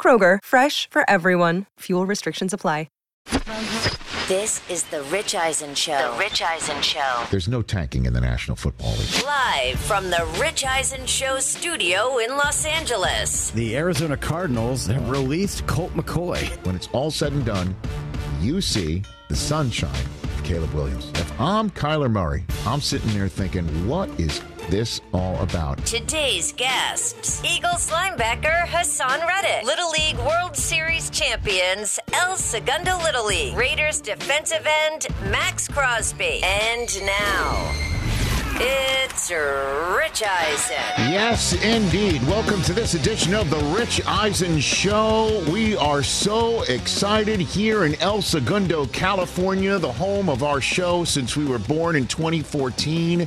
Kroger, fresh for everyone. Fuel restrictions apply. This is the Rich Eisen Show. The Rich Eisen Show. There's no tanking in the National Football League. Live from the Rich Eisen Show studio in Los Angeles. The Arizona Cardinals have released Colt McCoy. When it's all said and done, you see the sunshine of Caleb Williams. If I'm Kyler Murray, I'm sitting there thinking, what is this all about? Today's guests: Eagles linebacker Haason Reddick, Little League World Series champions El Segundo Little League, Raiders defensive end Max Crosby. And now, it's Rich Eisen. Yes, indeed. Welcome to this edition of the Rich Eisen Show. We are so excited here in El Segundo, California, the home of our show since we were born in 2014.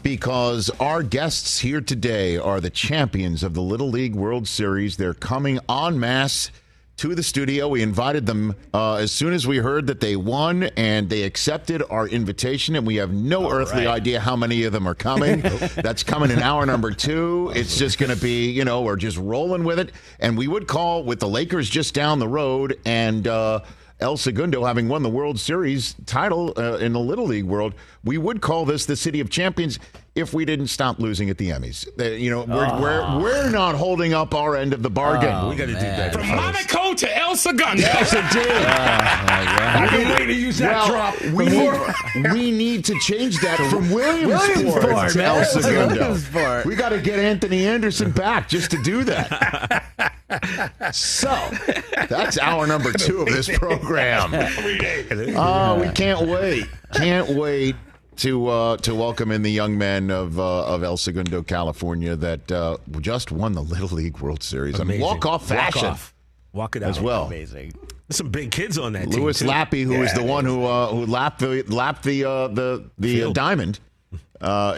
Because our guests here today are the champions of the Little League World Series. They're coming en masse to the studio. We invited them as soon as we heard that they won, and they accepted our invitation, and we have no idea how many of them are coming. That's coming in hour number two. It's just going to be, you know, we're just rolling with it. And we would call with the Lakers just down the road, and El Segundo, having won the World Series title in the Little League world, we would call this the City of Champions if we didn't stop losing at the Emmys. We're not holding up our end of the bargain. Oh, we got to do that. From Monaco to El Segundo. Yes, it did. I've been waiting to use that drop. We need to change that from Williamsport to El Segundo. We got to get Anthony Anderson back just to do that. So, that's hour number two of this program. We can't wait. Can't wait to welcome in the young men of El Segundo, California, that just won the Little League World Series. Amazing. I mean, walk-off fashion. Walk it out as well. Amazing. There's some big kids on that team. Lewis Lappi, who is the one who lapped the diamond.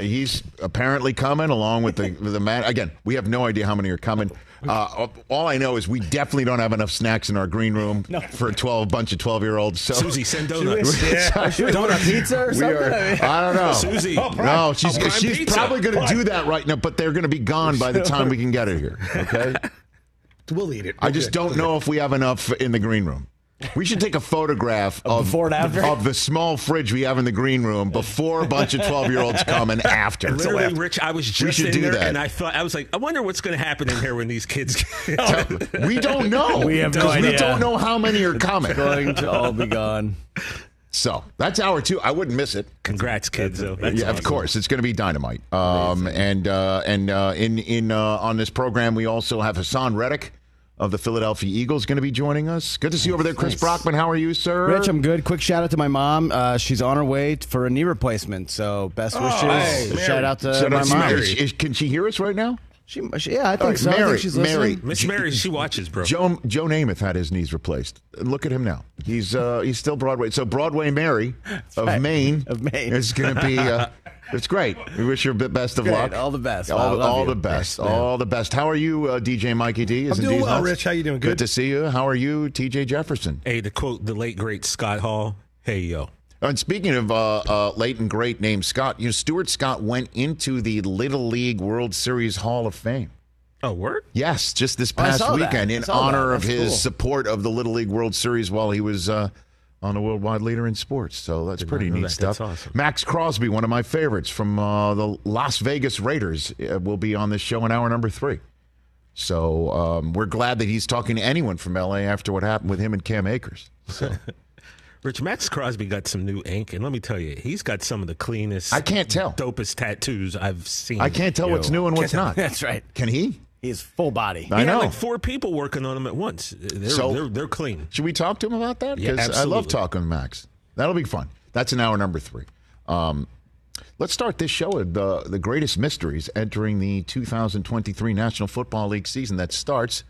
He's apparently coming along with the man. Again, we have no idea how many are coming. All I know is we definitely don't have enough snacks in our green room for a bunch of 12-year-olds. So, Susie, send donuts. Donut pizza or something? I don't know. Susie. No, she's probably going to do that right now, but they're going to be gone by the time we can get her here. Okay? We'll eat it. I just don't know if we have enough in the green room. We should take a photograph of the small fridge we have in the green room before a bunch of 12-year-olds come and after. Literally, after. Rich, I was just in there, and I wonder what's going to happen in here when these kids get out. We don't know. We have no idea. We don't know how many are coming. It's going to all be gone. So that's hour two. I wouldn't miss it. Congrats, kids! Awesome. Of course, it's going to be dynamite. On this program, we also have Haason Reddick of the Philadelphia Eagles going to be joining us. Good to see you over there, Chris Brockman. How are you, sir? Rich, I'm good. Quick shout out to my mom. She's on her way for a knee replacement. So best wishes. Hey, shout out to my mom. Can she hear us right now? I think so. Mary, I think she's listening. Miss Mary, she watches, bro. Joe Namath had his knees replaced. Look at him now. He's still Broadway. So Broadway Mary of Maine is going to be. It's great. We wish you best of luck. All the best. All the best. Thanks, all the best. How are you, DJ Mikey D? I'm doing well, Rich. How you doing? Good to see you. How are you, TJ Jefferson? Hey, to quote the late great Scott Hall. Hey yo. And speaking of late and great named Scott, Stuart Scott went into the Little League World Series Hall of Fame. Oh, word? Yes, just this past weekend in honor of his support of the Little League World Series while he was on a worldwide leader in sports. So that's pretty neat stuff. That's awesome. Max Crosby, one of my favorites from the Las Vegas Raiders, will be on this show in hour number three. So we're glad that he's talking to anyone from L.A. after what happened with him and Cam Akers. So. Rich, Max Crosby got some new ink, and let me tell you, he's got some of the cleanest, I can't tell, dopest tattoos I've seen. I can't tell what's new and what's not. That's right. Can he? He's full body. I know. He had like four people working on him at once. They're clean. Should we talk to him about that? Because yeah, I love talking to Max. That'll be fun. That's an hour number 3. Let's start this show with the greatest mysteries entering the 2023 National Football League season that starts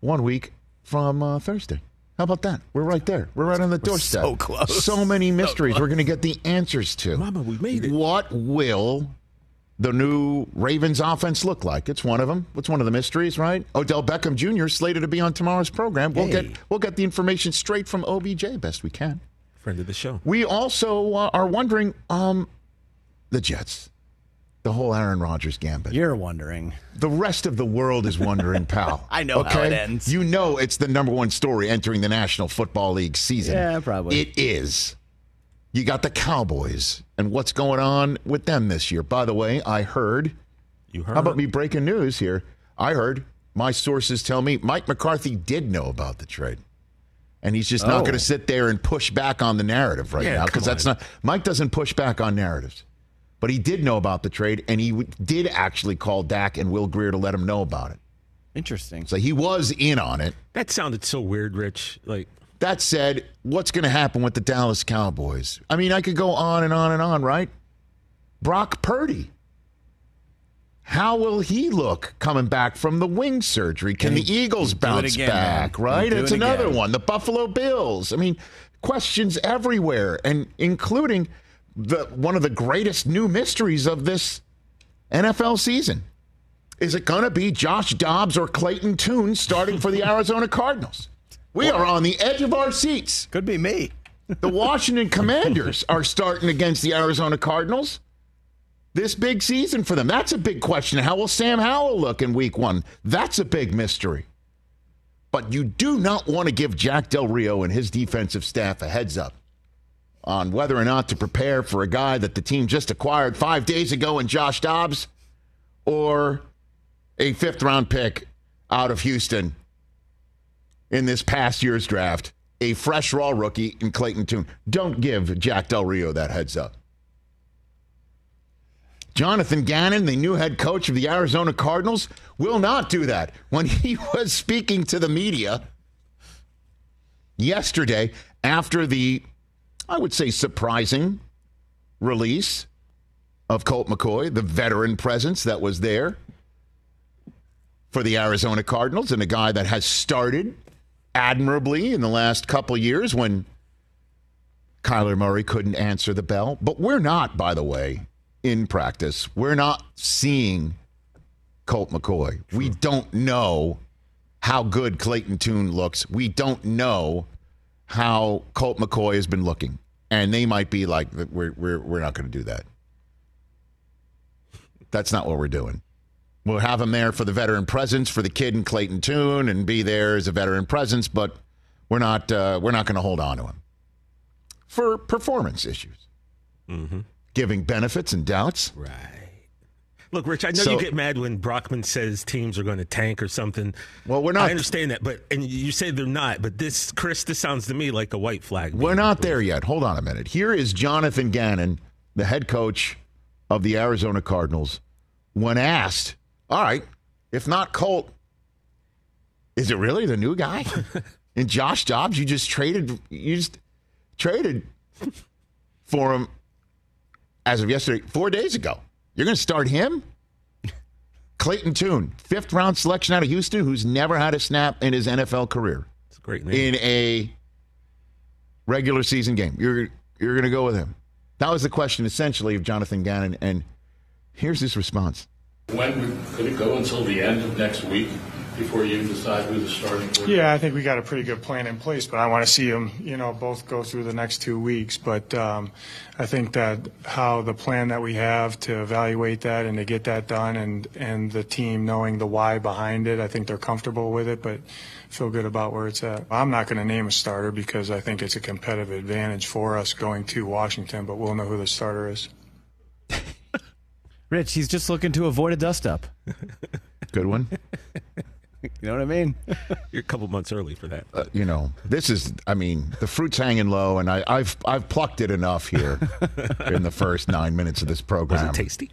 1 week from Thursday. How about that? We're right there. We're right on the doorstep. So close. So many mysteries we're going to get the answers to. Mama, we made it. What will the new Ravens offense look like? It's one of them. It's one of the mysteries, right? Odell Beckham Jr. slated to be on tomorrow's program. We'll get the information straight from OBJ best we can. Friend of the show. We also are wondering, the Jets, the whole Aaron Rodgers gambit. You're wondering. The rest of the world is wondering, pal. I know how it ends. You know it's the number one story entering the National Football League season. Yeah, probably. It is. You got the Cowboys and what's going on with them this year. By the way, I heard. You heard? How about me breaking news here? I heard. My sources tell me Mike McCarthy did know about the trade. And he's just not going to sit there and push back on the narrative now. Because that's not. Mike doesn't push back on narratives. But he did know about the trade, and he did actually call Dak and Will Greer to let him know about it. Interesting. So he was in on it. That sounded so weird, Rich. Like that said, what's going to happen with the Dallas Cowboys? I mean, I could go on and on and on, right? Brock Purdy. How will he look coming back from the wing surgery? Can the Eagles bounce back, right? It's another one. The Buffalo Bills. I mean, questions everywhere, and including one of the greatest new mysteries of this NFL season. Is it going to be Josh Dobbs or Clayton Tune starting for the Arizona Cardinals? We are on the edge of our seats. Could be me. The Washington Commanders are starting against the Arizona Cardinals. This big season for them. That's a big question. How will Sam Howell look in week one? That's a big mystery. But you do not want to give Jack Del Rio and his defensive staff a heads up on whether or not to prepare for a guy that the team just acquired 5 days ago in Josh Dobbs or a fifth-round pick out of Houston in this past year's draft, a fresh raw rookie in Clayton Tune. Don't give Jack Del Rio that heads up. Jonathan Gannon, the new head coach of the Arizona Cardinals, will not do that. When he was speaking to the media yesterday after the I would say surprising release of Colt McCoy, the veteran presence that was there for the Arizona Cardinals and a guy that has started admirably in the last couple years when Kyler Murray couldn't answer the bell. But we're not, by the way, in practice. We're not seeing Colt McCoy. True. We don't know how good Clayton Tune looks. We don't know how Colt McCoy has been looking, and they might be like, we're not going to do that. That's not what we're doing. We'll have him there for the veteran presence for the kid in Clayton Tune and be there as a veteran presence, but we're not going to hold on to him for performance issues, giving benefits and doubts. Right. Look, Rich, I know you get mad when Brockman says teams are going to tank or something. Well, we're not. I understand that, and you say they're not, but this, Chris, this sounds to me like a white flag. We're not there yet. Hold on a minute. Here is Jonathan Gannon, the head coach of the Arizona Cardinals, when asked, all right, if not Colt, is it really the new guy? And Josh Dobbs, you just traded for him as of yesterday, 4 days ago. You're going to start him? Clayton Tune, fifth-round selection out of Houston, who's never had a snap in his NFL career. It's a great name. In a regular season game. You're going to go with him. That was the question, essentially, of Jonathan Gannon, and here's his response. When could it go until the end of next week before you decide who the starting quarterback is? Yeah, I think we got a pretty good plan in place, but I want to see them, both go through the next 2 weeks. But I think that how the plan that we have to evaluate that and to get that done and the team knowing the why behind it, I think they're comfortable with it, but feel good about where it's at. I'm not going to name a starter because I think it's a competitive advantage for us going to Washington, but we'll know who the starter is. Rich, he's just looking to avoid a dust-up. Good one. You know what I mean? You're a couple months early for that. You know, this is, I mean, the fruit's hanging low, and I've plucked it enough here in the first 9 minutes of this program. Was it tasty?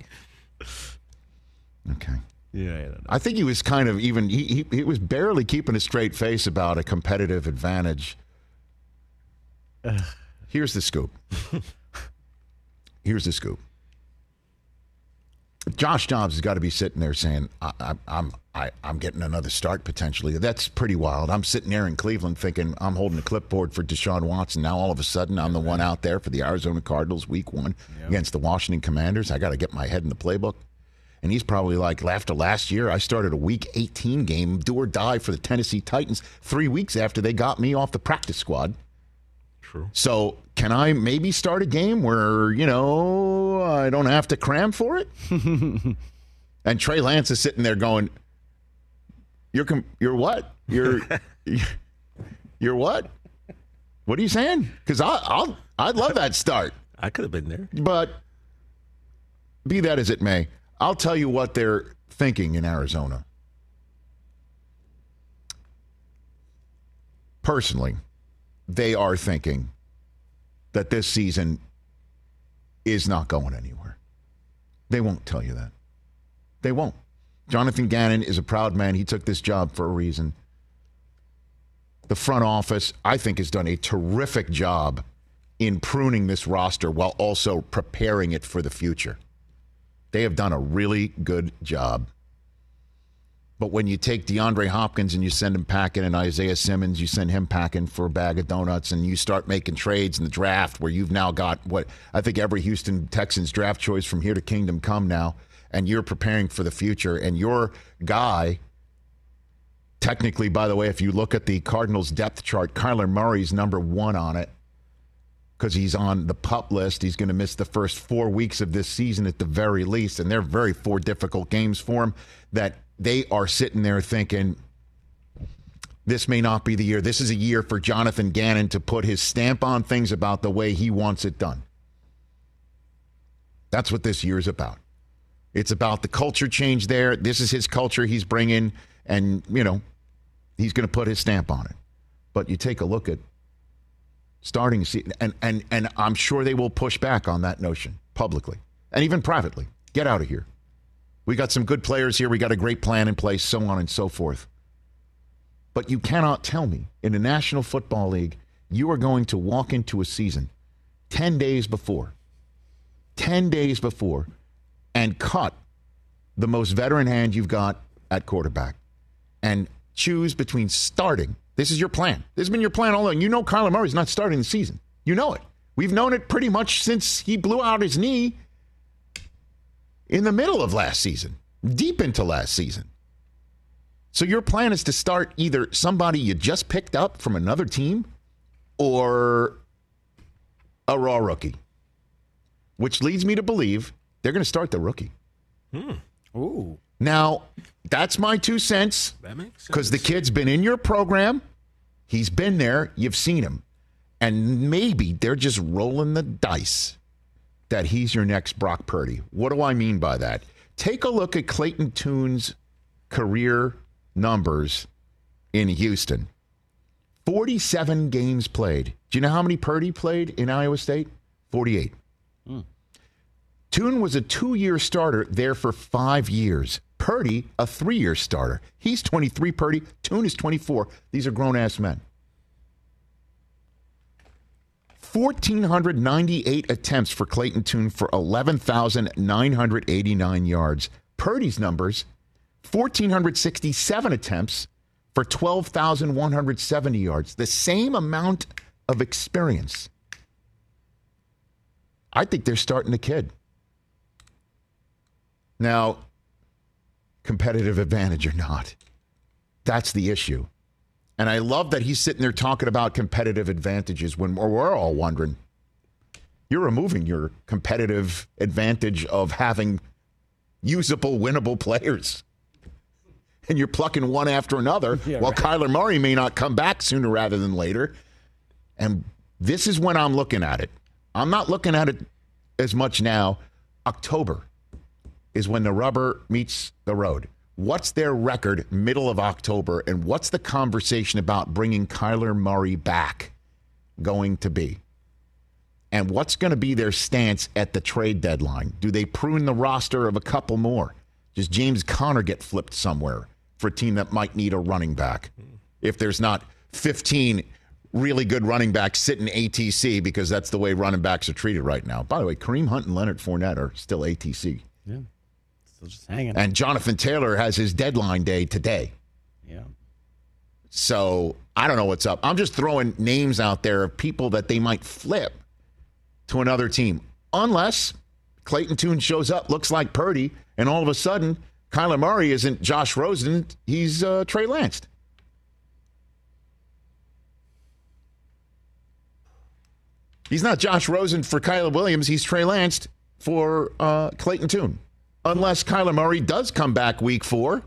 Okay. Yeah, I don't know. I think he was kind of even, he was barely keeping a straight face about a competitive advantage. Here's the scoop. Here's the scoop. Josh Dobbs has got to be sitting there saying, I'm getting another start potentially. That's pretty wild. I'm sitting there in Cleveland thinking I'm holding a clipboard for Deshaun Watson. Now all of a sudden I'm the one out there for the Arizona Cardinals week 1 against the Washington Commanders. I got to get my head in the playbook. And he's probably like, after last year, I started a week 18 game, do or die for the Tennessee Titans 3 weeks after they got me off the practice squad. True. So can I maybe start a game where, you know, I don't have to cram for it? And Trey Lance is sitting there going, you're what? You're what? What are you saying? Because I'd love that start. I could have been there. But be that as it may, I'll tell you what they're thinking in Arizona. Personally, they are thinking that this season is not going anywhere. They won't tell you that. They won't. Jonathan Gannon is a proud man. He took this job for a reason. The front office, I think, has done a terrific job in pruning this roster while also preparing it for the future. They have done a really good job. But when you take DeAndre Hopkins and you send him packing, and Isaiah Simmons, you send him packing for a bag of donuts, and you start making trades in the draft where you've now got what I think every Houston Texans draft choice from here to kingdom come now, and you're preparing for the future, and your guy, technically, by the way, if you look at the Cardinals depth chart, Kyler Murray's number 1 on it because he's on the PUP list. He's going to miss the first 4 weeks of this season at the very least, and they're very 4 difficult games for him that – they are sitting there thinking, this may not be the year. This is a year for Jonathan Gannon to put his stamp on things about the way he wants it done. That's what this year is about. It's about the culture change there. This is his culture he's bringing, and, you know, he's going to put his stamp on it. But you take a look at starting season, and I'm sure they will push back on that notion publicly and even privately. Get out of here. We got some good players here. We got a great plan in place, so on and so forth. But you cannot tell me, in the National Football League, you are going to walk into a season 10 days before, 10 days before, and cut the most veteran hand you've got at quarterback and choose between starting. This is your plan. This has been your plan all along. You know Kyler Murray's not starting the season. You know it. We've known it pretty much since he blew out his knee in the middle of last season, deep into last season. So your plan is to start either somebody you just picked up from another team or a raw rookie, which leads me to believe they're going to start the rookie. Ooh. Now, that's my 2 cents. That makes sense. Because the kid's been in your program. He's been there. You've seen him. And maybe they're just rolling the dice that he's your next Brock Purdy. What do I mean by that? Take a look at Clayton Tune's career numbers in Houston. 47 games played. Do you know how many Purdy played in Iowa State? 48. Tune was a 2-year starter there for 5 years. Purdy, a 3-year starter. He's 23, Purdy. Tune is 24. These are grown-ass men. 1,498 attempts for Clayton Tune for 11,989 yards. Purdy's numbers, 1,467 attempts for 12,170 yards. The same amount of experience. I think they're starting the kid. Now, competitive advantage or not, that's the issue. And I love that he's sitting there talking about competitive advantages when we're all wondering, you're removing your competitive advantage of having usable, winnable players. And you're plucking one after another while Kyler Murray may not come back sooner rather than later. And this is when I'm looking at it. I'm not looking at it as much now. October is when the rubber meets the road. What's their record middle of October, and what's the conversation about bringing Kyler Murray back going to be? And what's going to be their stance at the trade deadline? Do they prune the roster of a couple more? Does James Conner get flipped somewhere for a team that might need a running back if there's not 15 really good running backs sitting ATC, because that's the way running backs are treated right now? By the way, Kareem Hunt and Leonard Fournette are still ATC. Yeah. Still just hanging. And Jonathan Taylor has his deadline day today. Yeah. So I don't know what's up. I'm just throwing names out there of people that they might flip to another team, unless Clayton Tune shows up, looks like Purdy, and all of a sudden Kyler Murray isn't Josh Rosen, he's Trey Lance. He's not Josh Rosen for Kyler Williams, he's Trey Lance for Clayton Tune, unless Kyler Murray does come back week 4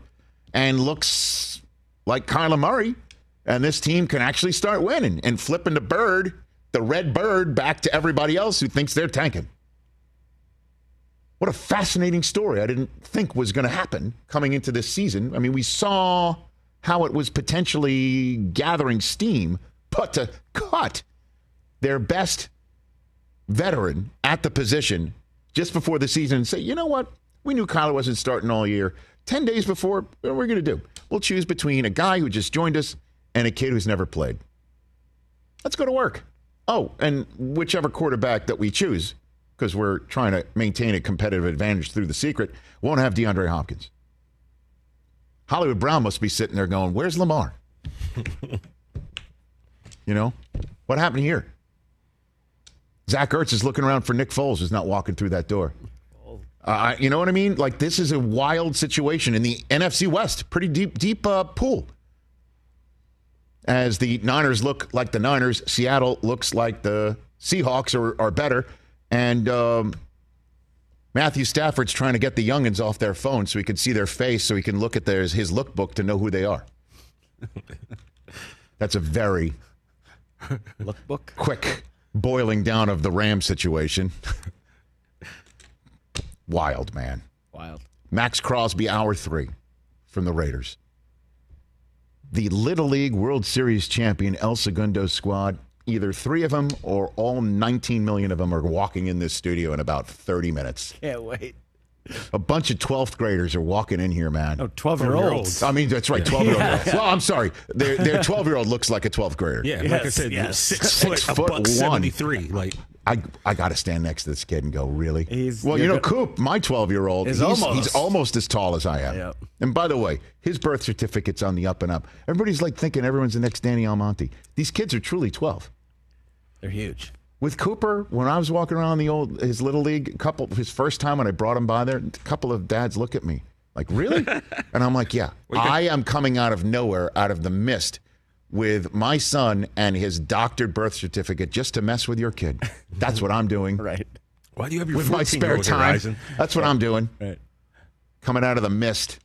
and looks like Kyler Murray, and this team can actually start winning and flipping the bird, the red bird, back to everybody else who thinks they're tanking. What a fascinating story I didn't think was going to happen coming into this season. I mean, we saw how it was potentially gathering steam, but to cut their best veteran at the position just before the season and say, you know what? We knew Kyler wasn't starting all year. 10 days before, what are we going to do? We'll choose between a guy who just joined us and a kid who's never played. Let's go to work. Oh, and whichever quarterback that we choose, because we're trying to maintain a competitive advantage through the secret, won't have DeAndre Hopkins. Hollywood Brown must be sitting there going, where's Lamar? You know, what happened here? Zach Ertz is looking around for Nick Foles, who's not walking through that door. You know what I mean? Like, this is a wild situation in the NFC West. Pretty deep pool. As the Niners look like the Niners, Seattle looks like the Seahawks are better, and Matthew Stafford's trying to get the youngins off their phone so he can see their face, so he can look at his lookbook to know who they are. That's a very lookbook quick boiling down of the Rams situation. Wild, man. Wild. Max Crosby, hour 3 from the Raiders. The Little League World Series champion El Segundo squad, either 3 of them or all 19 million of them are walking in this studio in about 30 minutes. Can't wait. A bunch of 12th graders are walking in here, man. Oh, 12-year-olds. I mean, that's right, 12-year-olds. Yeah. Well, I'm sorry. Their 12-year-old looks like a 12th grader. Yeah, yes, like I said, yes. 6'1", 173. Like, I got to stand next to this kid and go, really? Well, you know, Coop, my 12-year-old, he's almost as tall as I am. Yep. And by the way, his birth certificate's on the up and up. Everybody's like thinking everyone's the next Danny Almonte. These kids are truly 12. They're huge. With Cooper, when I was walking around his Little League, his first time when I brought him by there, a couple of dads look at me like, really? And I'm like, yeah. I am coming out of nowhere, out of the mist, with my son and his doctored birth certificate just to mess with your kid. That's what I'm doing. Right. Why do you have your 14-year-old with my spare time? Horizon? That's what I'm doing. Right. Coming out of the mist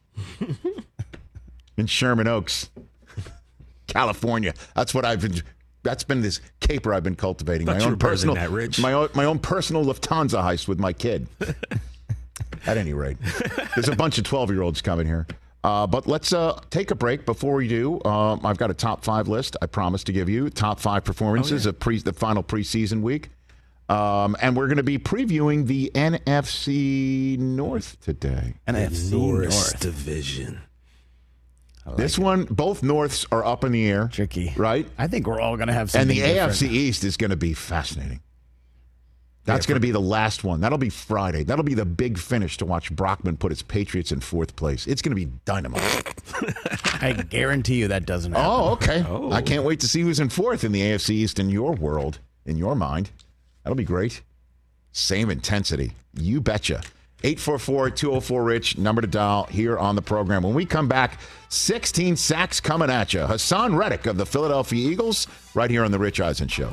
in Sherman Oaks, California. That's been this caper I've been cultivating. My own personal Lufthansa heist with my kid. At any rate, there's a bunch of 12-year-olds coming here. But let's take a break. Before we do, I've got a top 5 list I promised to give you. Top 5 performances of the final preseason week. And we're going to be previewing the NFC North today. NFC North Division. Like this one, both Norths are up in the air. Tricky. Right? I think we're all going to have something different. And the AFC East is going to be fascinating. That's going to be the last one. That'll be Friday. That'll be the big finish to watch Brockman put his Patriots in 4th place. It's going to be dynamite. I guarantee you that doesn't happen. Oh, okay. Oh. I can't wait to see who's in 4th in the AFC East in your world, in your mind. That'll be great. Same intensity. You betcha. 844-204-RICH, number to dial here on the program. When we come back, 16 sacks coming at you. Haason Reddick of the Philadelphia Eagles right here on The Rich Eisen Show.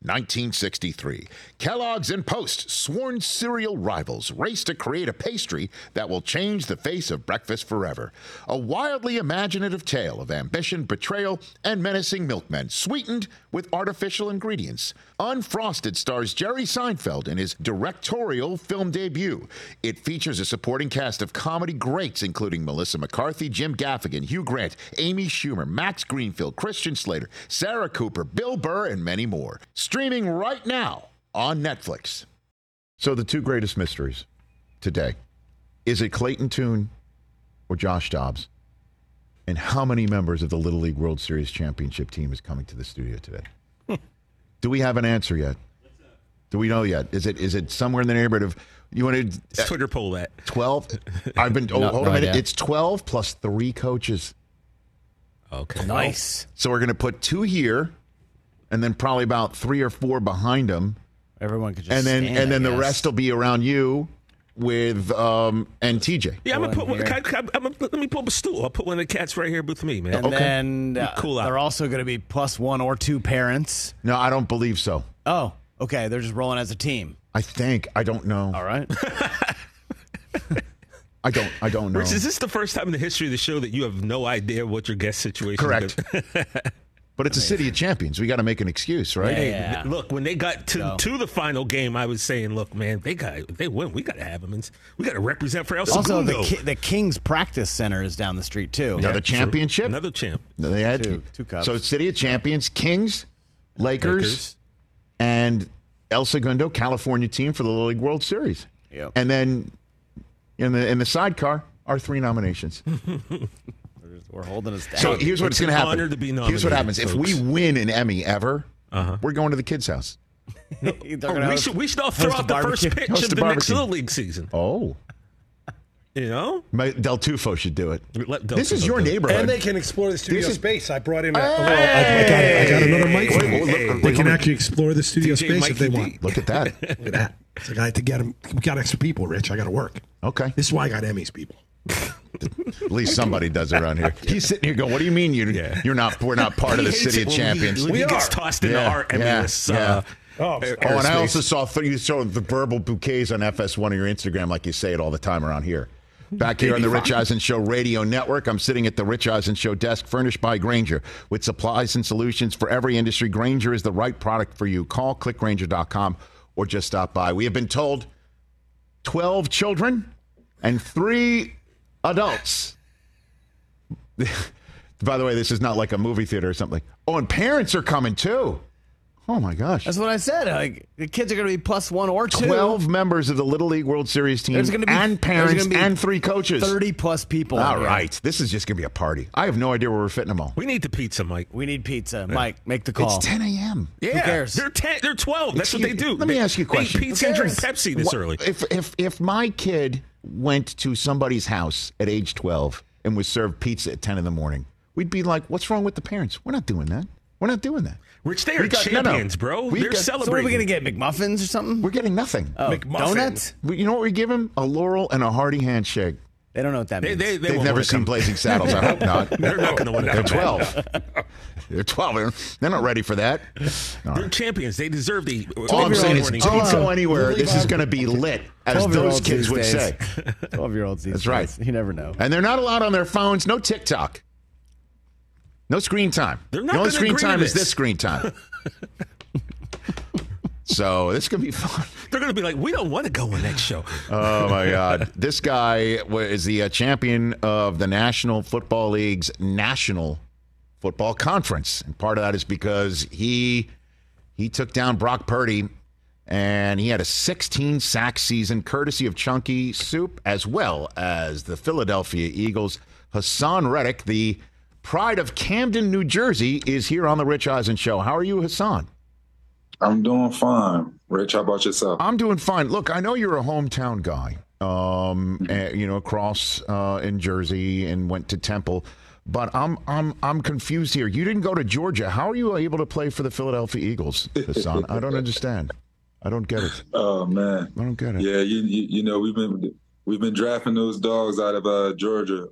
1963. Kellogg's and Post, sworn cereal rivals, race to create a pastry that will change the face of breakfast forever. A wildly imaginative tale of ambition, betrayal, and menacing milkmen, sweetened with artificial ingredients. Unfrosted stars Jerry Seinfeld in his directorial film debut. It features a supporting cast of comedy greats, including Melissa McCarthy, Jim Gaffigan, Hugh Grant, Amy Schumer, Max Greenfield, Christian Slater, Sarah Cooper, Bill Burr, and many more. Streaming right now on Netflix. So the two greatest mysteries today. Is it Clayton Tune or Josh Dobbs? And how many members of the Little League World Series championship team is coming to the studio today? Do we have an answer yet? Do we know yet? Is it somewhere in the neighborhood of, you want to... Twitter poll that. 12? I've been... Oh, hold on a minute. It's 12 plus 3 coaches. Okay. Nice. So we're going to put 2 here, and then probably about 3 or 4 behind them. Everyone could just and then the rest will be around you with and TJ. Yeah, I'm gonna put one. Let me pull up a stool. I'll put one of the cats right here with me, man. And okay. Then cool out. They're also going to be plus 1 or 2 parents. No, I don't believe so. Oh, okay. They're just rolling as a team. I think. I don't know. All right. I don't know. Rich, is this the first time in the history of the show that you have no idea what your guest situation is? Correct. But it's a city of champions. We got to make an excuse, right? Yeah. Look, when they got to the final game, I was saying, look, man, they win. We got to have them. We got to represent for El Segundo. Also, the Kings Practice Center is down the street, too. Another championship? Another champ. They had two cups. So city of champions, Kings, Lakers, and El Segundo, California team for the Little League World Series. Yep. And then in the sidecar are 3 nominations. We're holding us down. So here's what's going to happen. Here's what happens. Folks. If we win an Emmy ever, we're going to the kids' house. we should all throw out the first pitch of the next Little League season. Oh. You know? Del Tufo should do it. This is your neighborhood. And they can explore the studio space. I brought in I got another mic. They can actually explore the studio space if they want. Look at that. Look at that. It's like I had to get them. We got extra people, Rich. I got to work. Okay. This is why I got Emmys, people. At least somebody does around here. He's sitting here going, "What do you mean you're not? We're not part of the city of champions." We gets tossed into our Emmys. And I also saw you showing the verbal bouquets on FS1 on your Instagram, like you say it all the time around here. Back here on the Rich Eisen Show radio network, I'm sitting at the Rich Eisen Show desk, furnished by Granger. With supplies and solutions for every industry, Granger is the right product for you. Call clickgranger.com or just stop by. We have been told 12 children and 3 adults. By the way, this is not like a movie theater or something. Oh, and parents are coming too. Oh, my gosh. That's what I said. Like, the kids are going to be plus 1 or 2. 12 members of the Little League World Series team and parents and 3 coaches. 30-plus people. All right. This is just going to be a party. I have no idea where we're fitting them all. We need the pizza, Mike. We need pizza. Yeah. Mike, make the call. It's 10 a.m. Yeah. Who cares? They're 10. They're 12. That's what they do. Let me ask you a question. They eat pizza and drink Pepsi this early. If my kid went to somebody's house at age 12 and was served pizza at 10 in the morning, we'd be like, what's wrong with the parents? We're not doing that. We're not doing that. Rich, they are champions, bro. They're celebrating. So what are we going to get, McMuffins or something? We're getting nothing. Oh, donuts? You know what we give them? A laurel and a hearty handshake. They don't know what that means. They've never seen Blazing Saddles. I hope not. They're not going to win. They're 12. They're 12. They're not ready for that. Right. They're champions. They deserve the... All I'm saying is, don't go anywhere. This is going to be lit, as those kids would say. 12-year-olds these days. That's right. You never know. And they're not allowed on their phones. No TikTok. No screen time. The only screen time is this screen time. So this is going to be fun. They're going to be like, we don't want to go on that show. Oh, my God. This guy is the champion of the National Football League's National Football Conference. And part of that is because he took down Brock Purdy, and he had a 16-sack season, courtesy of Chunky Soup, as well as the Philadelphia Eagles. Haason Reddick, the pride of Camden, New Jersey, is here on the Rich Eisen Show. How are you, Haason? I'm doing fine. Rich, how about yourself? I'm doing fine. Look, I know you're a hometown guy, you know, across in Jersey and went to Temple, but I'm confused here. You didn't go to Georgia. How are you able to play for the Philadelphia Eagles, Haason? I don't understand. I don't get it. Oh, man. I don't get it. Yeah, you know, we've been drafting those dogs out of Georgia.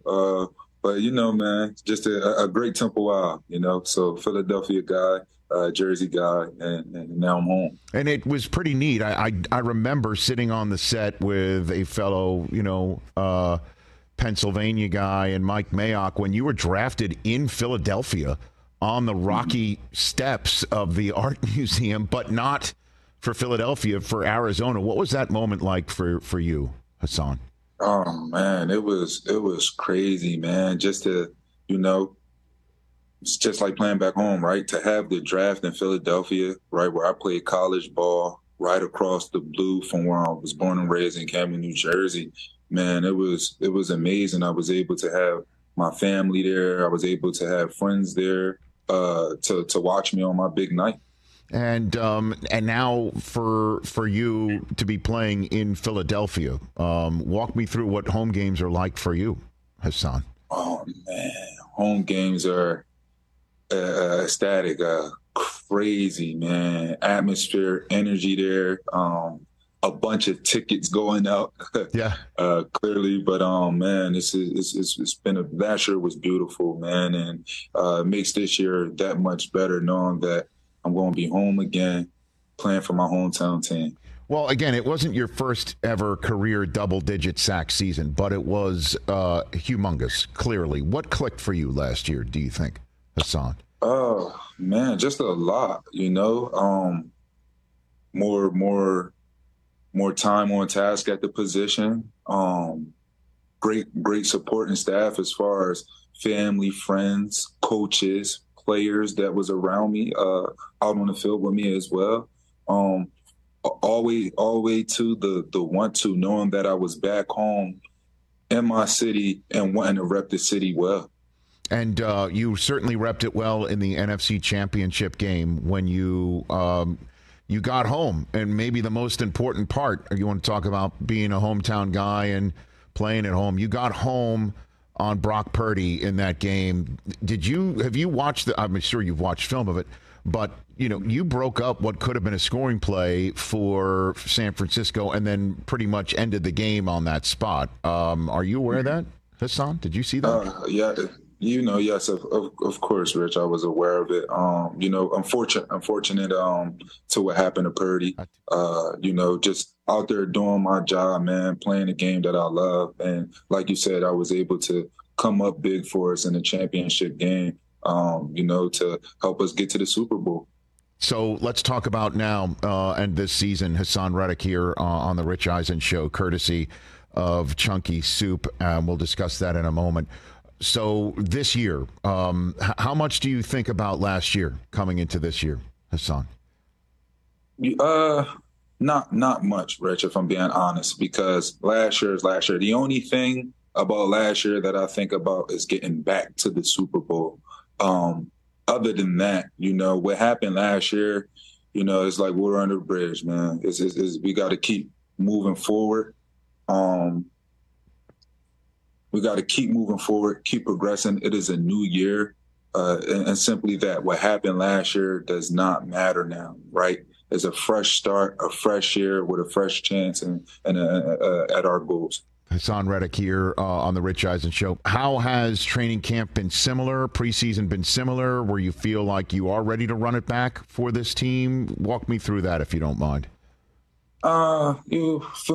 But, you know, man, just a great Temple Wild, you know. So Philadelphia guy, Jersey guy, and now I'm home. And it was pretty neat. I remember sitting on the set with a fellow, you know, Pennsylvania guy and Mike Mayock when you were drafted in Philadelphia on the rocky steps of the art museum, but not for Philadelphia, for Arizona. What was that moment like for you, Haason? Oh, man, it was crazy, man. Just to, you know, it's just like playing back home, right? To have the draft in Philadelphia, right, where I played college ball, right across the blue from where I was born and raised in Camden, New Jersey. Man, it was amazing. I was able to have my family there. I was able to have friends there to watch me on my big night. And now for you to be playing in Philadelphia, walk me through what home games are like for you, Haason. Oh, man. Home games are ecstatic, crazy, man. Atmosphere, energy there, a bunch of tickets going out. Yeah. Clearly. But, man, it's been last year was beautiful, man, and makes this year that much better knowing that I'm going to be home again, playing for my hometown team. Well, again, it wasn't your first ever career double-digit sack season, but it was humongous, clearly. What clicked for you last year, do you think, Haason? Oh, man, just a lot, you know. More time on task at the position. Great supporting staff as far as family, friends, coaches, players that was around me, out on the field with me as well. Always to the want to, knowing that I was back home in my city and wanting to rep the city well. And you certainly repped it well in the NFC Championship game when you you got home. And maybe the most important part, you want to talk about being a hometown guy and playing at home, you got home on Brock Purdy in that game. Have you watched I'm sure you've watched film of it, but you know, you broke up what could have been a scoring play for San Francisco and then pretty much ended the game on that spot. Are you aware of that, Haason? Did you see that? Yeah, you know, yes, of course, Rich, I was aware of it. You know, unfortunate to what happened to Purdy. You know, just out there doing my job, man, playing a game that I love. And like you said, I was able to come up big for us in the championship game, you know, to help us get to the Super Bowl. So let's talk about now and this season, Haason Reddick here on the Rich Eisen Show, courtesy of Chunky Soup. We'll discuss that in a moment. So this year, how much do you think about last year coming into this year, Haason? Not much, Rich, if I'm being honest, because last year is last year. The only thing about last year that I think about is getting back to the Super Bowl. Other than that, you know, what happened last year, you know, it's like water under the bridge, man. It's we got to keep moving forward. We got to keep moving forward, keep progressing. It is a new year. And simply that, what happened last year does not matter now, right? It's a fresh start, a fresh year with a fresh chance and at our goals. Haason Reddick here on the Rich Eisen Show. How has training camp been similar, preseason been similar, where you feel like you are ready to run it back for this team? Walk me through that if you don't mind. For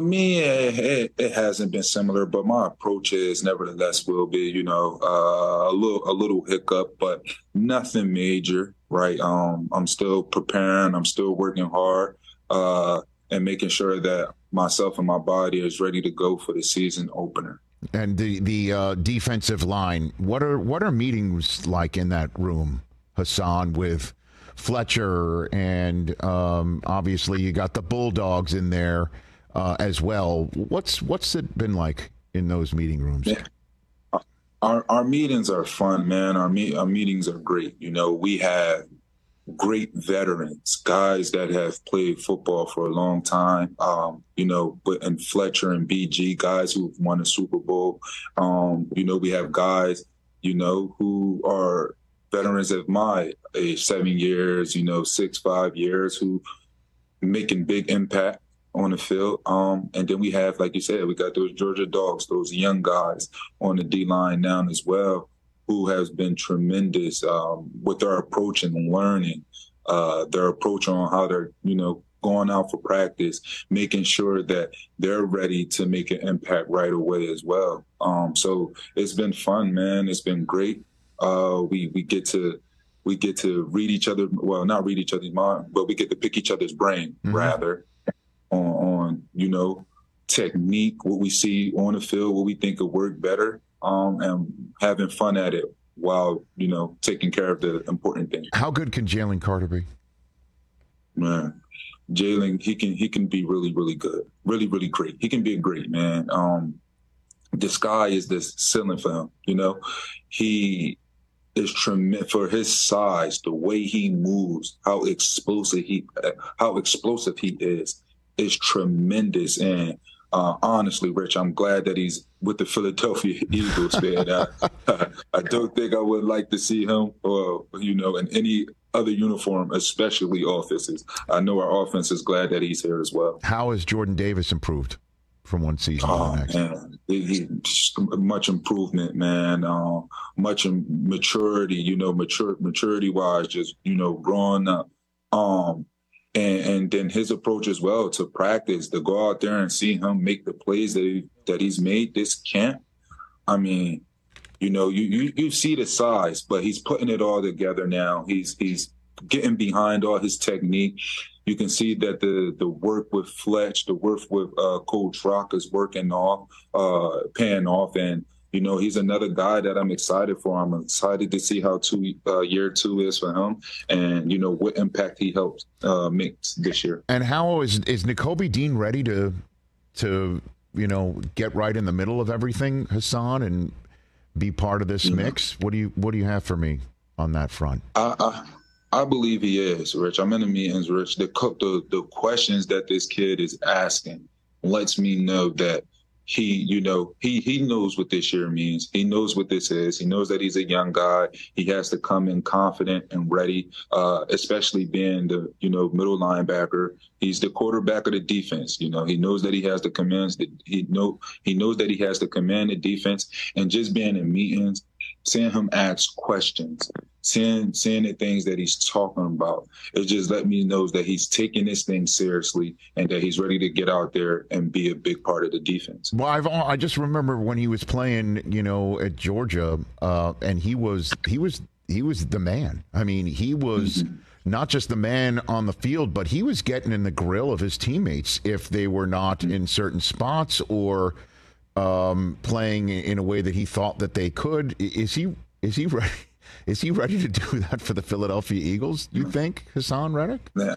me, it hasn't been similar, but my approach is nevertheless will be, you know, a little hiccup, but nothing major, right? I'm still preparing. I'm still working hard. and making sure that myself and my body is ready to go for the season opener. And the defensive line, what are meetings like in that room, Haason, with Fletcher and obviously you got the Bulldogs in there as well. What's it been like in those meeting rooms? Yeah. Our meetings are fun, man. Our meetings are great. You know, we have great veterans, guys that have played football for a long time. You know, and Fletcher and BG, guys who've won a Super Bowl. You know, we have guys, you know, who are veterans of my age, 7 years, you know, 5 years, who making big impact on the field. And then we have, like you said, we got those Georgia Dogs, those young guys on the D-line now as well, who has been tremendous with their approach and learning, their approach on how they're, you know, going out for practice, making sure that they're ready to make an impact right away as well. So it's been fun, man. It's been great. We get to read each other. Well, not read each other's mind, but we get to pick each other's brain, mm-hmm. rather, on, you know, technique, what we see on the field, what we think could work better, and having fun at it while, you know, taking care of the important things. How good can Jalen Carter be? Man, Jalen, he can be really, really good, really, really great. He can be a great man. The sky is the ceiling for him. You know, he is tremendous for his size, the way he moves, how explosive he is. Is tremendous. And honestly, Rich, I'm glad that he's with the Philadelphia Eagles, man. I don't think I would like to see him, or, you know, in any other uniform, especially offenses. I know our offense is glad that he's here as well. How has Jordan Davis improved from one season to the next? Man. Much improvement, man. Much maturity, you know, maturity-wise, just, you know, growing up. And then his approach as well to practice, to go out there and see him make the plays that he's made this camp. I mean, you know, you see the size, but he's putting it all together now. He's getting behind all his technique. You can see that the work with Fletch, the work with Coach Rock is paying off. And, you know, he's another guy that I'm excited for. I'm excited to see how year two is for him, and, you know, what impact he helped make this year. And how is Nakobe Dean ready to, you know, get right in the middle of everything, Haason, and be part of this mix? What do you have for me on that front? I believe he is, Rich. I'm in the meetings, Rich. The questions that this kid is asking lets me know that he, you know, he knows what this year means. He knows what this is. He knows that he's a young guy. He has to come in confident and ready, especially being the, you know, middle linebacker. He's the quarterback of the defense. You know, he knows that he has to command. He knows that he has to command the defense. And just being in meetings, seeing him ask questions, seeing the things that he's talking about, it just let me know that he's taking this thing seriously and that he's ready to get out there and be a big part of the defense. Well, I just remember when he was playing, you know, at Georgia, and he was the man. I mean, he was not just the man on the field, but he was getting in the grill of his teammates if they were not in certain spots or playing in a way that he thought that they could. Is he ready? Is he ready to do that for the Philadelphia Eagles, you think, Haason Reddick? Yeah,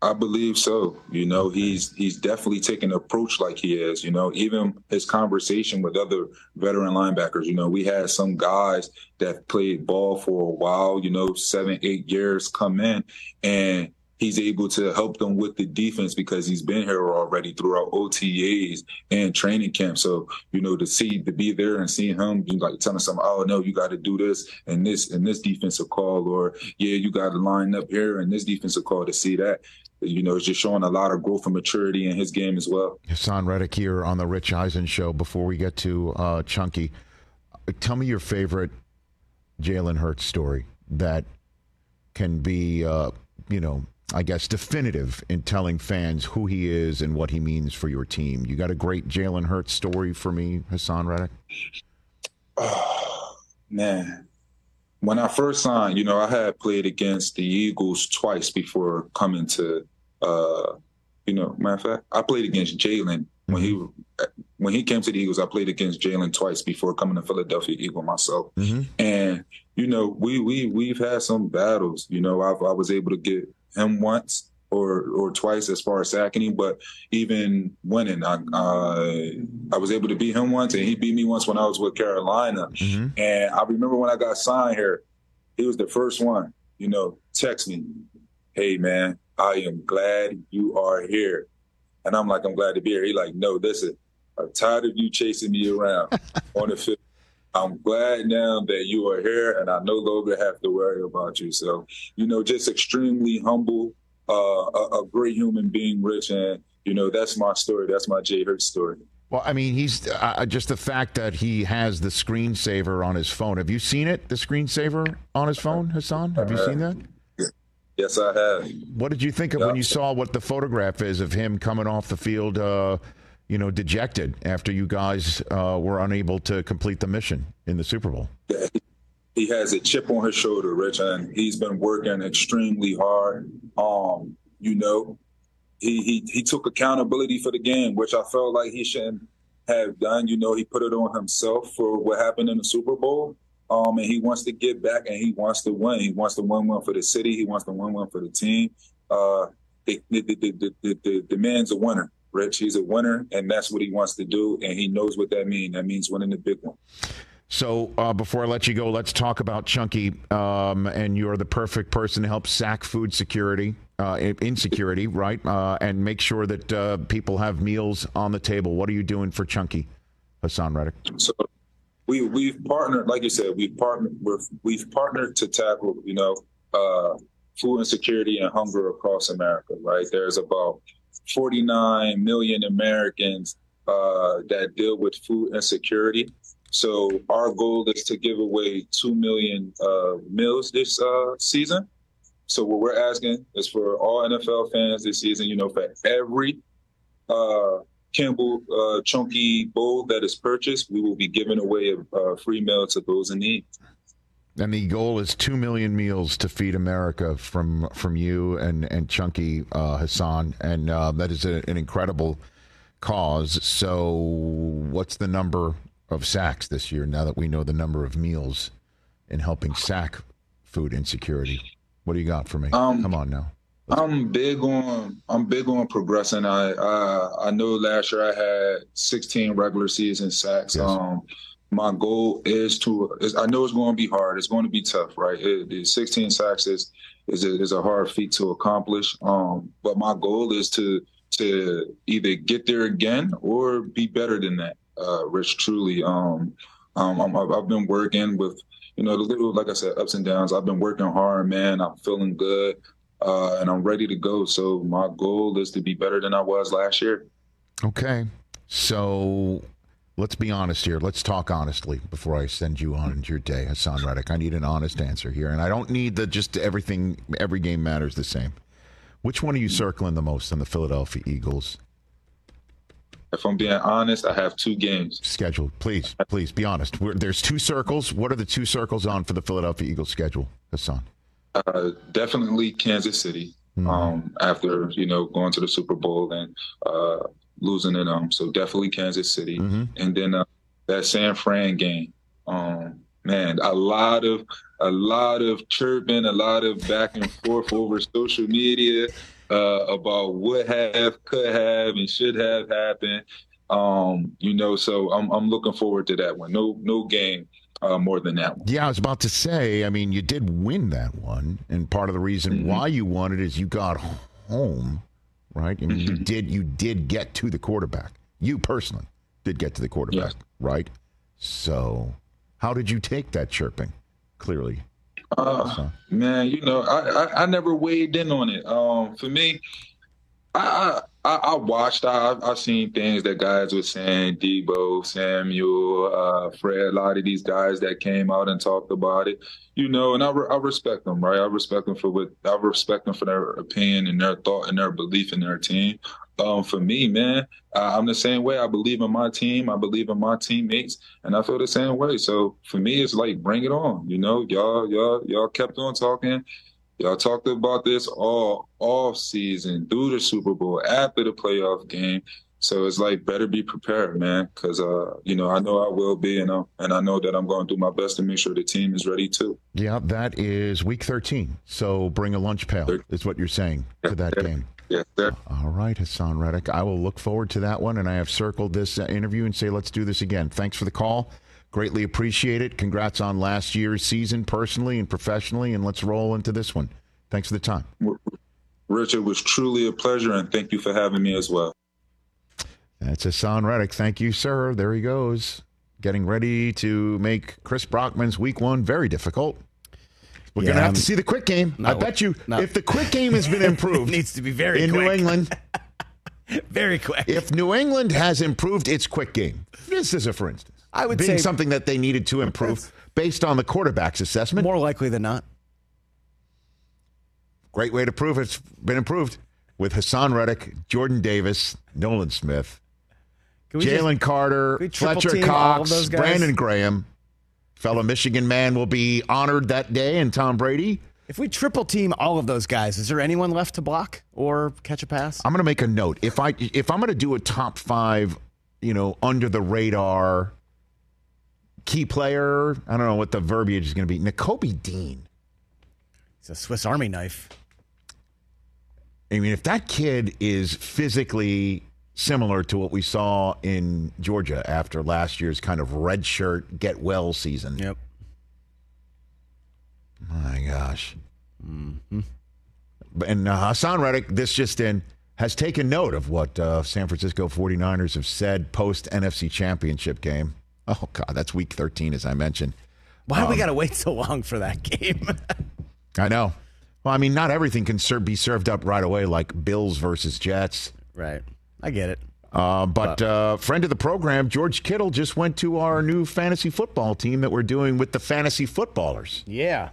I believe so. You know, he's definitely taking an approach like he is. You know, even his conversation with other veteran linebackers. You know, we had some guys that played ball for a while, you know, 7-8 years come in, and he's able to help them with the defense because he's been here already throughout OTAs and training camp. So, you know, to be there and seeing him, you like telling someone, oh, no, you got to do this and this and this defensive call, or, yeah, you got to line up here and this defensive call, to see that, you know, it's just showing a lot of growth and maturity in his game as well. Haason Reddick here on the Rich Eisen Show. Before we get to Chunky, tell me your favorite Jalen Hurts story that can be, you know, I guess, definitive in telling fans who he is and what he means for your team. You got a great Jalen Hurts story for me, Haason Reddick? Oh, man. When I first signed, you know, I had played against the Eagles twice before coming to You know, matter of fact, I played against Jalen when he came to the Eagles. I played against Jalen twice before coming to Philadelphia Eagle myself. Mm-hmm. And you know, we've had some battles. You know, I was able to get him once or twice as far as sacking him, but even winning, I was able to beat him once, and he beat me once when I was with Carolina. Mm-hmm. And I remember when I got signed here, he was the first one. You know, text me, hey man, I am glad you are here. And I'm like, I'm glad to be here. He like, no, listen, I'm tired of you chasing me around on the field. I'm glad now that you are here and I no longer have to worry about you. So, you know, just extremely humble, a great human being, Rich. And, you know, that's my story. That's my Jay Hurts story. Well, I mean, he's just the fact that he has the screensaver on his phone. Have you seen it, the screensaver on his phone, Haason? Have you seen that? Yes, I have. What did you think of when you saw what the photograph is of him coming off the field, you know, dejected after you guys were unable to complete the mission in the Super Bowl? Yeah, he has a chip on his shoulder, Rich, and he's been working extremely hard. You know, he took accountability for the game, which I felt like he shouldn't have done. You know, he put it on himself for what happened in the Super Bowl. And he wants to get back, and he wants to win. He wants to win for the city. He wants to win for the team. The man's a winner, Rich. He's a winner, and that's what he wants to do, and he knows what that means. That means winning the big one. So before I let you go, let's talk about Chunky, and you're the perfect person to help sack food security, insecurity, right, and make sure that people have meals on the table. What are you doing for Chunky, Haason Reddick? So, We've partnered, like you said, we've partnered to tackle, you know, food insecurity and hunger across America, right? There's about 49 million Americans that deal with food insecurity. So our goal is to give away 2 million meals this season. So what we're asking is for all NFL fans this season, you know, for every Campbell Chunky bowl that is purchased, we will be giving away a free meal to those in need. And the goal is 2 million meals to feed America from you and Chunky, Haason, and that is an incredible cause. So what's the number of sacks this year now that we know the number of meals in helping sack food insecurity? What do you got for me? Come on now. I'm big on progressing. I know last year I had 16 regular season sacks. Yes. My goal is I know it's going to be hard. It's going to be tough, right? 16 sacks is a hard feat to accomplish. But my goal is to either get there again or be better than that. Rich, truly, I've been working with, you know, like I said, ups and downs. I've been working hard, man. I'm feeling good. And I'm ready to go. So my goal is to be better than I was last year. Okay. So let's be honest here. Let's talk honestly before I send you on into your day, Haason Reddick. I need an honest answer here. And I don't need just everything, every game matters the same. Which one are you circling the most on the Philadelphia Eagles? If I'm being honest, I have two games. Schedule. Please be honest. There's two circles. What are the two circles on for the Philadelphia Eagles schedule, Haason? Definitely Kansas City. After, you know, going to the Super Bowl and losing it, so definitely Kansas City, and then that San Fran game. Man, a lot of chirping, a lot of back and forth over social media about what have, could have, and should have happened. You know, so I'm looking forward to that one. No game. More than that one. Yeah, I was about to say, I mean, you did win that one, and part of the reason why you won it is you got home, right? I mean, you did get to the quarterback. You personally did get to the quarterback, right? So how did you take that chirping, clearly? Man, you know, I never weighed in on it. For me, I watched. I've seen things that guys were saying, Debo Samuel, Fred, a lot of these guys that came out and talked about it, you know. And I respect them, right? I respect them for their opinion and their thought and their belief in their team. For me, man, I'm the same way. I believe in my team. I believe in my teammates, and I feel the same way. So for me, it's like, bring it on, you know. Y'all kept on talking. Y'all talked about this all off-season, through the Super Bowl, after the playoff game. So it's like, better be prepared, man, because, I know I will be, and I know that I'm going to do my best to make sure the team is ready, too. Yeah, that is week 13. So bring a lunch pail is what you're saying to that game. Yes, sir. All right, Haason Reddick. I will look forward to that one, and I have circled this interview and say, let's do this again. Thanks for the call. Greatly appreciate it. Congrats on last year's season personally and professionally, and let's roll into this one. Thanks for the time. Rich, it was truly a pleasure, and thank you for having me as well. That's Haason Reddick. Thank you, sir. There he goes. Getting ready to make Chris Brockman's week one very difficult. We're going to have to see the quick game. No, I bet you if the quick game has been improved. It needs to be very quick. In New England. Very quick. If New England has improved its quick game, this is a for instance. I would say something that they needed to improve based on the quarterback's assessment. More likely than not. Great way to prove it's been improved with Haason Reddick, Jordan Davis, Nolan Smith, Jalen Carter, Fletcher Cox, Brandon Graham. Fellow Michigan man will be honored that day, and Tom Brady. If we triple team all of those guys, is there anyone left to block or catch a pass? I'm going to make a note. If I'm going to do a top five, under the radar key player, I don't know what the verbiage is going to be. Nakobe Dean. He's a Swiss Army knife. I mean, if that kid is physically similar to what we saw in Georgia after last year's kind of red shirt, get well season. Yep. My gosh. Mm-hmm. And Haason Reddick, this just in, has taken note of what San Francisco 49ers have said post-NFC Championship game. Oh, God, that's week 13, as I mentioned. Why do we got to wait so long for that game? I know. Well, I mean, not everything can be served up right away, like Bills versus Jets. Right. I get it. But friend of the program, George Kittle, just went to our new fantasy football team that we're doing with the fantasy footballers. Yeah.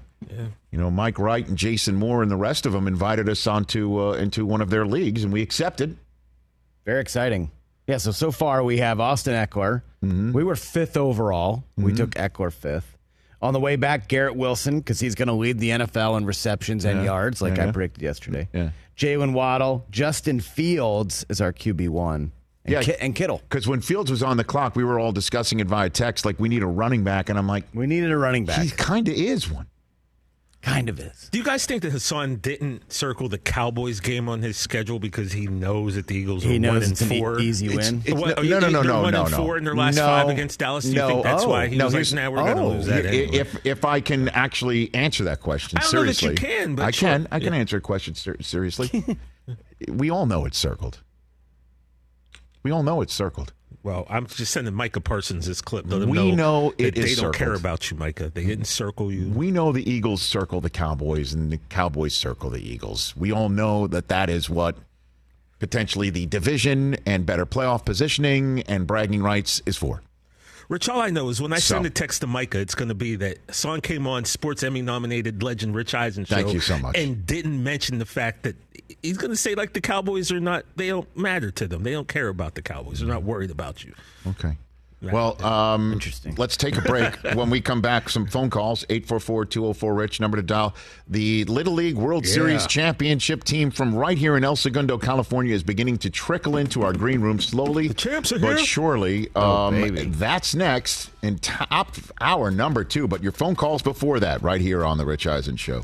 Mike Wright and Jason Moore and the rest of them invited us into one of their leagues, and we accepted. Very exciting. Yeah, so far we have Austin Eckler. Mm-hmm. We were 5th overall. Mm-hmm. We took Eckler 5th. On the way back, Garrett Wilson, because he's going to lead the NFL in receptions and yards, I predicted yesterday. Yeah. Jalen Waddle, Justin Fields is our QB1. And Kittle. Because when Fields was on the clock, we were all discussing it via text, like we need a running back. And I'm like, we needed a running back. He kind of is one. Kind of is. Do you guys think that Haason didn't circle the Cowboys game on his schedule because he knows that the Eagles are 1-4? Easy win. No. 1-4 in their last five against Dallas. Do you think that's why he was like, now we're going to lose that anyway? If I can actually answer that question seriously. I don't know that you can, but I can answer a question seriously. We all know it's circled. Well, I'm just sending Micah Parsons this clip. We know it is circled. They don't care about you, Micah. They didn't circle you. We know the Eagles circle the Cowboys, and the Cowboys circle the Eagles. We all know that is what potentially the division and better playoff positioning and bragging rights is for. Rich, all I know is when I send a text to Micah, it's going to be that Haason came on Sports Emmy-nominated legend Rich Eisen show. Thank you so much. And didn't mention the fact that he's going to say, like, the Cowboys are not – they don't matter to them. They don't care about the Cowboys. They're not worried about you. Okay. Right. Well, interesting. Let's take a break. When we come back, some phone calls, 844-204-RICH, number to dial. The Little League World Series championship team from right here in El Segundo, California, is beginning to trickle into our green room slowly. The champs are here. But surely. That's next in top hour number 2. But your phone calls before that right here on The Rich Eisen Show.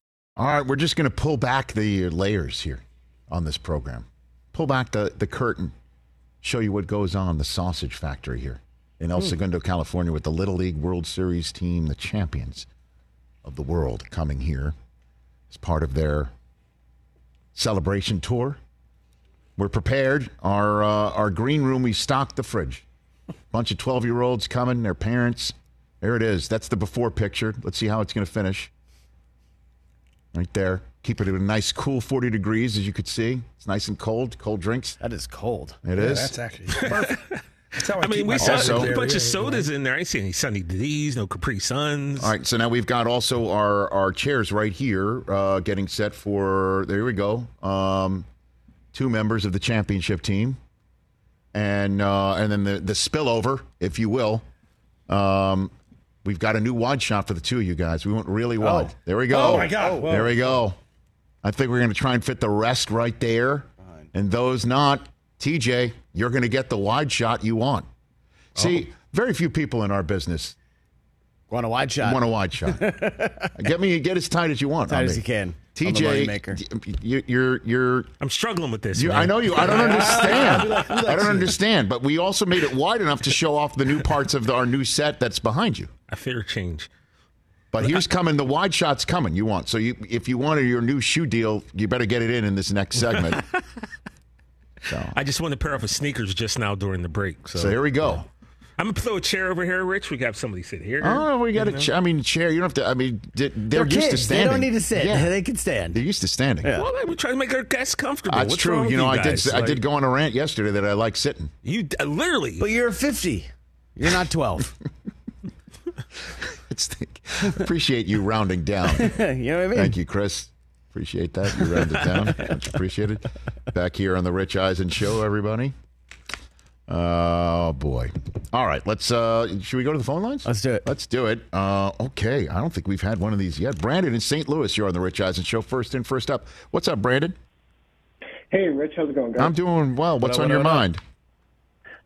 All right, we're just going to pull back the layers here on this program. Pull back the curtain, show you what goes on in the sausage factory here in El Segundo, California, with the Little League World Series team, the champions of the world, coming here as part of their celebration tour. We're prepared. Our green room, we stocked the fridge. Bunch of 12-year-olds coming, their parents. There it is. That's the before picture. Let's see how it's going to finish. Right there. Keep it at a nice cool 40 degrees, as you could see. It's nice and cold. Cold drinks. That is cold. It is. That's actually perfect. That's how I mean, we saw a bunch of sodas in there. I ain't see any Sunny D's, no Capri Suns. All right, so now we've got also our chairs right here getting set for, there we go, two members of the championship team. And then the spillover, if you will. We've got a new wide shot for the two of you guys. We went really wide. Oh. There we go. Oh, my God. Whoa. There we go. I think we're going to try and fit the rest right there. Fine. And those not, TJ, you're going to get the wide shot you want. See, Very few people in our business want a wide shot. Get as tight as you want. As tight as you can. TJ, you're I'm struggling with this. I know you. I don't understand. I don't understand. But we also made it wide enough to show off the new parts of our new set that's behind you. A fair change. But here's coming. The wide shot's coming. You want. So if you wanted your new shoe deal, you better get it in this next segment. So. I just won a pair of sneakers just now during the break. So here we go. Yeah. I'm going to throw a chair over here, Rich. We got somebody sit here. Oh, we got a chair. I mean, chair. You don't have to. I mean, they're used to standing. They don't need to sit. Yeah. They can stand. They're used to standing. Yeah. Well, we're trying to make our guests comfortable. That's true. You know, I did go on a rant yesterday that I like sitting. You literally. But you're 50. You're not 12. I appreciate you rounding down. You know what I mean? Thank you, Chris. Appreciate that. You rounded down. Much appreciated. Back here on the Rich Eisen Show, everybody. Oh, boy. All right. Should we go to the phone lines? Let's do it. Okay. I don't think we've had one of these yet. Brandon in St. Louis, you're on the Rich Eisen Show. First in, first up. What's up, Brandon? Hey, Rich. How's it going, guys? I'm doing well. What's on your mind?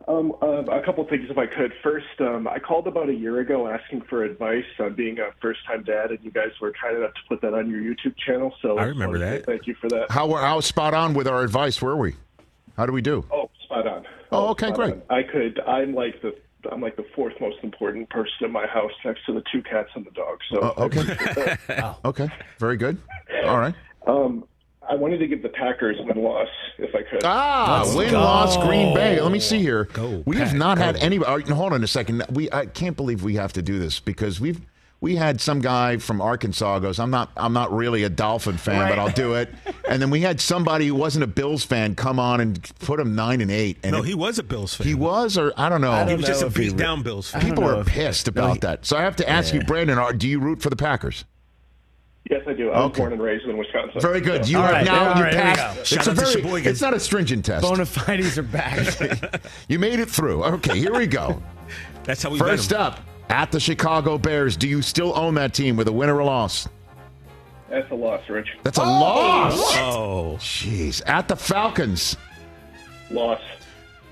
A couple things, if I could. First, I called about a year ago asking for advice on being a first-time dad, and you guys were kind enough to put that on your YouTube channel. So I remember that. Thank you for that. How spot on with our advice were we? How do we do? Oh, spot on. Oh, okay, great. I'm like the fourth most important person in my house next to the two cats and the dog. So okay. Wow. Okay. Very good. All right. I wanted to give the Packers win-loss, if I could. Win-loss Green Bay. Let me see here. We have not had any. Hold on a second. I can't believe we have to do this because we had some guy from Arkansas goes, I'm not really a Dolphin fan, right, but I'll do it. And then we had somebody who wasn't a Bills fan come on and put him 9-8. And he was a Bills fan. He was, or I don't know. He was just a beat-down Bills fan. People are pissed about that. So I have to ask you, Brandon, do you root for the Packers? Yes, I do. I was born and raised in Wisconsin. Very good. You are now. You passed. It's not a stringent test. Bona fides are back. You made it through. Okay, here we go. That's how we. First up, at the Chicago Bears. Do you still own that team with a win or a loss? That's a loss, Rich. That's a loss. What? Oh, jeez. At the Falcons. Loss.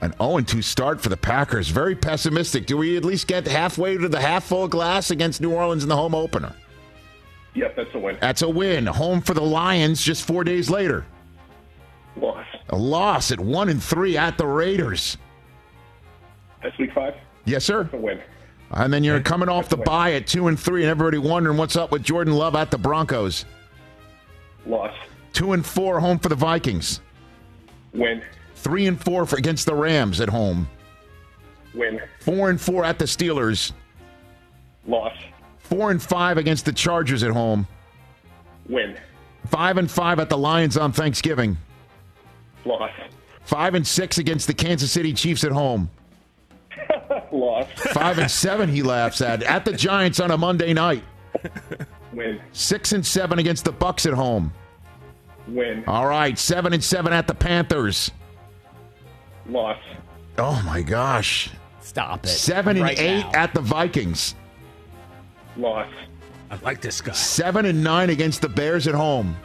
An 0-2 start for the Packers. Very pessimistic. Do we at least get halfway to the half full glass against New Orleans in the home opener? Yep, that's a win. That's a win. Home for the Lions just 4 days later. Loss. A loss at 1-3 at the Raiders. That's week 5? Yes, sir. That's a win. And then you're coming off the bye at 2-3, and everybody wondering what's up with Jordan Love at the Broncos. Loss. 2-4 home for the Vikings. Win. 3-4 for against the Rams at home. Win. 4-4 at the Steelers. Loss. 4-5 against the Chargers at home. Win. 5-5 at the Lions on Thanksgiving. Loss. 5-6 against the Kansas City Chiefs at home. Loss. 5-7 he laughs at the Giants on a Monday night. Win. 6-7 against the Bucks at home. Win. All right, 7-7 at the Panthers. Loss. Oh my gosh. Stop it. 7-8 at the Vikings. Loss. I like this guy. 7-9 against the Bears at home.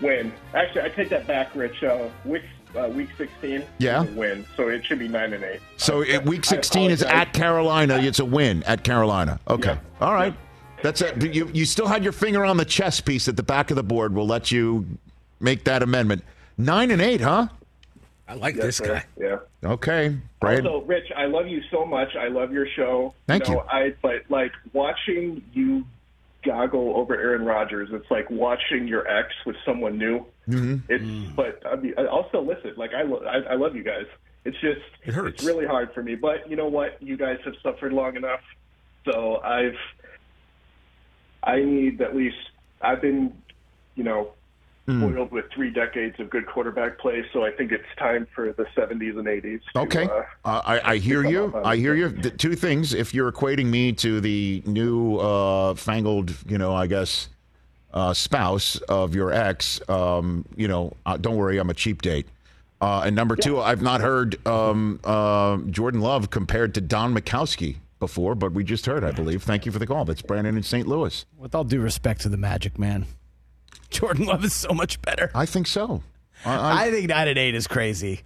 Win. Actually, I take that back, Rich. Week 16 is a win, so it should be 9-8. So week 16 is at Carolina. It's a win at Carolina. Okay. Yeah. All right. Yeah. That's it. You still had your finger on the chess piece at the back of the board. We'll let you make that amendment. 9-8, huh? I like this guy. Yeah. Okay. Brad. Also, Rich, I love you so much. I love your show. Thank you. But watching you goggle over Aaron Rodgers, it's like watching your ex with someone new. Mm-hmm. But I mean, I'll still listen. I love you guys. It's just it hurts. It's really hard for me. But you know what? You guys have suffered long enough. So I've been boiled with 3 decades of good quarterback play, so I think it's time for the 70s and 80s. Okay. I hear you. I hear you. The two things, if you're equating me to the new fangled, I guess, spouse of your ex, don't worry, I'm a cheap date. And number two, I've not heard Jordan Love compared to Don Majkowski before, but we just heard, I believe. Thank you for the call. That's Brandon in St. Louis. With all due respect to the Magic Man, Jordan Love is so much better. I think so. I think 9-8 is crazy.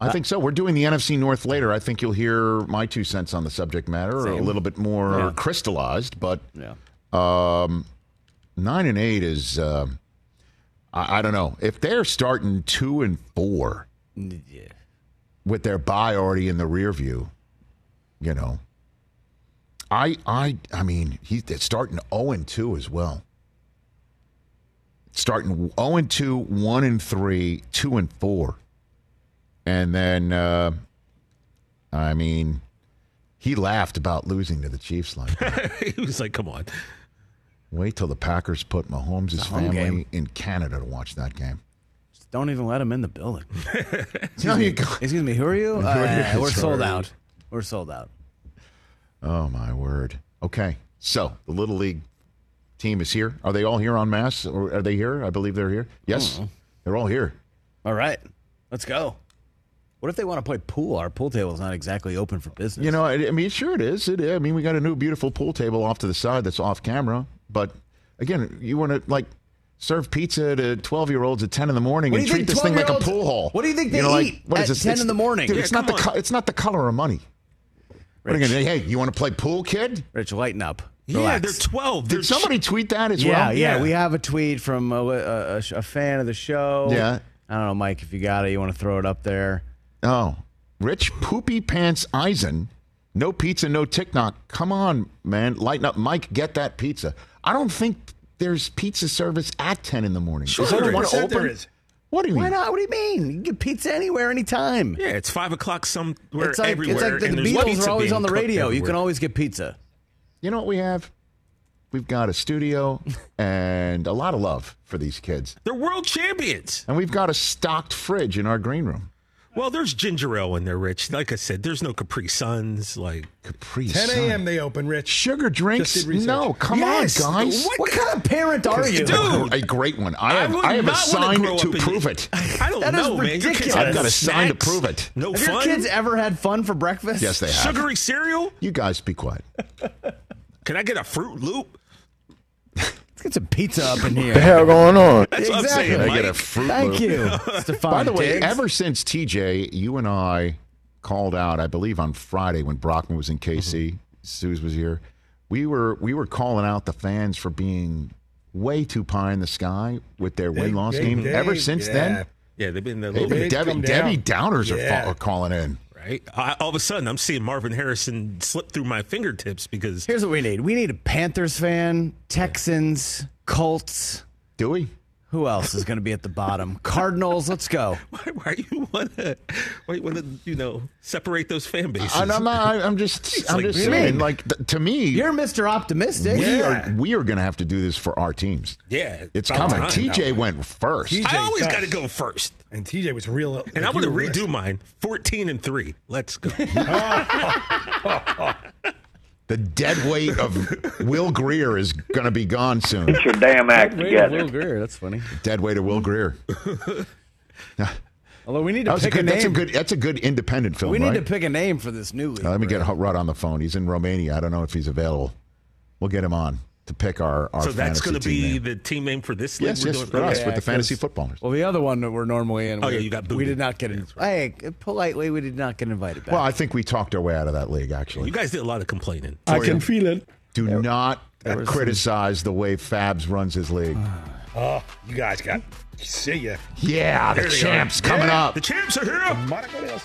I think so. We're doing the NFC North later. I think you'll hear my 2 cents on the subject matter, a little bit more crystallized. But 9-8 is, I don't know. If they're starting 2-4 with their bye already in the rear view, I mean, he's starting 0-2 as well. Starting 0-2, 1-3, 2-4, and then I mean, he laughed about losing to the Chiefs like that. He was like, "Come on, wait till the Packers put Mahomes' family in Canada to watch that game." Just don't even let him in the building. Excuse me, who are you? We're sold out. We're sold out. Oh my word. Okay, so the Little League team is here. Are they all here en masse? Or are they here? I believe they're here. Yes, they're all here. All right, let's go. What if they want to play pool? Our pool table is not exactly open for business. I mean, sure it is. I mean, we got a new beautiful pool table off to the side that's off camera. But again, you want to serve pizza to 12-year-olds at 10 in the morning and treat this thing like a pool hall. What do you think they eat at 10 in the morning? Dude, it's not the color of money. Rich. Hey, you want to play pool, kid? Rich, lighten up. Relax. Yeah, they're 12. Did somebody tweet that as well? Yeah, we have a tweet from a fan of the show. Yeah. I don't know, Mike, if you got it, you want to throw it up there. Oh. Rich Poopy Pants Eisen. No pizza, no TikTok. Come on, man. Lighten up. Mike, get that pizza. I don't think there's pizza service at 10 in the morning. Sure. Is there one open? There is. What do you mean? Why not? What do you mean? You can get pizza anywhere, anytime. Yeah, it's 5 o'clock somewhere, everywhere. It's like the Beatles are always on the radio. Everywhere. You can always get pizza. You know what we have? We've got a studio and a lot of love for these kids. They're world champions. And we've got a stocked fridge in our green room. Well, there's ginger ale in there, Rich. Like I said, there's no Capri Suns. 10 a.m. they open, Rich. Sugar drinks? No, come on, guys. What kind of parent are you? Dude. A great one. I have a sign to prove it. I don't know, man. I've got a sign to prove it. No fun? Have your kids ever had fun for breakfast? Yes, they have. Sugary cereal? You guys be quiet. Can I get a Fruit Loop? Let's get some pizza up in here. What the hell going on? That's what I'm saying, Mike. I get a Fruit Loop. Thank you, Stefan. By the way, ever since TJ, you and I called out, I believe on Friday when Brockman was in KC, Suze was here, we were calling out the fans for being way too pie in the sky with their win-loss game. Ever since then, they've been a little bit. Debbie Downers are calling in. Right? All of a sudden, I'm seeing Marvin Harrison slip through my fingertips because... Here's what we need. We need a Panthers fan, Texans, Colts. Do we? Who else is going to be at the bottom? Cardinals, let's go. Why you want to separate those fan bases? I'm just saying. To me, you're Mr. Optimistic. We are going to have to do this for our teams. Yeah, it's coming. TJ went first. I always got to go first. And TJ was real. And I'm going to redo mine. 14-3. Let's go. The dead weight of Will Greer is going to be gone soon. Get your damn act together. Will Greer, that's funny. Dead weight of Will Greer. Although we need to pick a name. That's a good independent film, We need to pick a name for this new league. Let me get Rudd on the phone. He's in Romania. I don't know if he's available. We'll get him on to pick our fantasy team. So that's going to be the team name for this league? Yes, for us, with the fantasy footballers. Well, the other one that we're normally in, you got booted. We did not get in. Right. Hey, politely, we did not get invited back. Well, I think we talked our way out of that league, actually. You guys did a lot of complaining. I can feel it. Do not criticize the way Fabs runs his league. You guys got... See ya. Yeah, the champs coming up. The champs are here.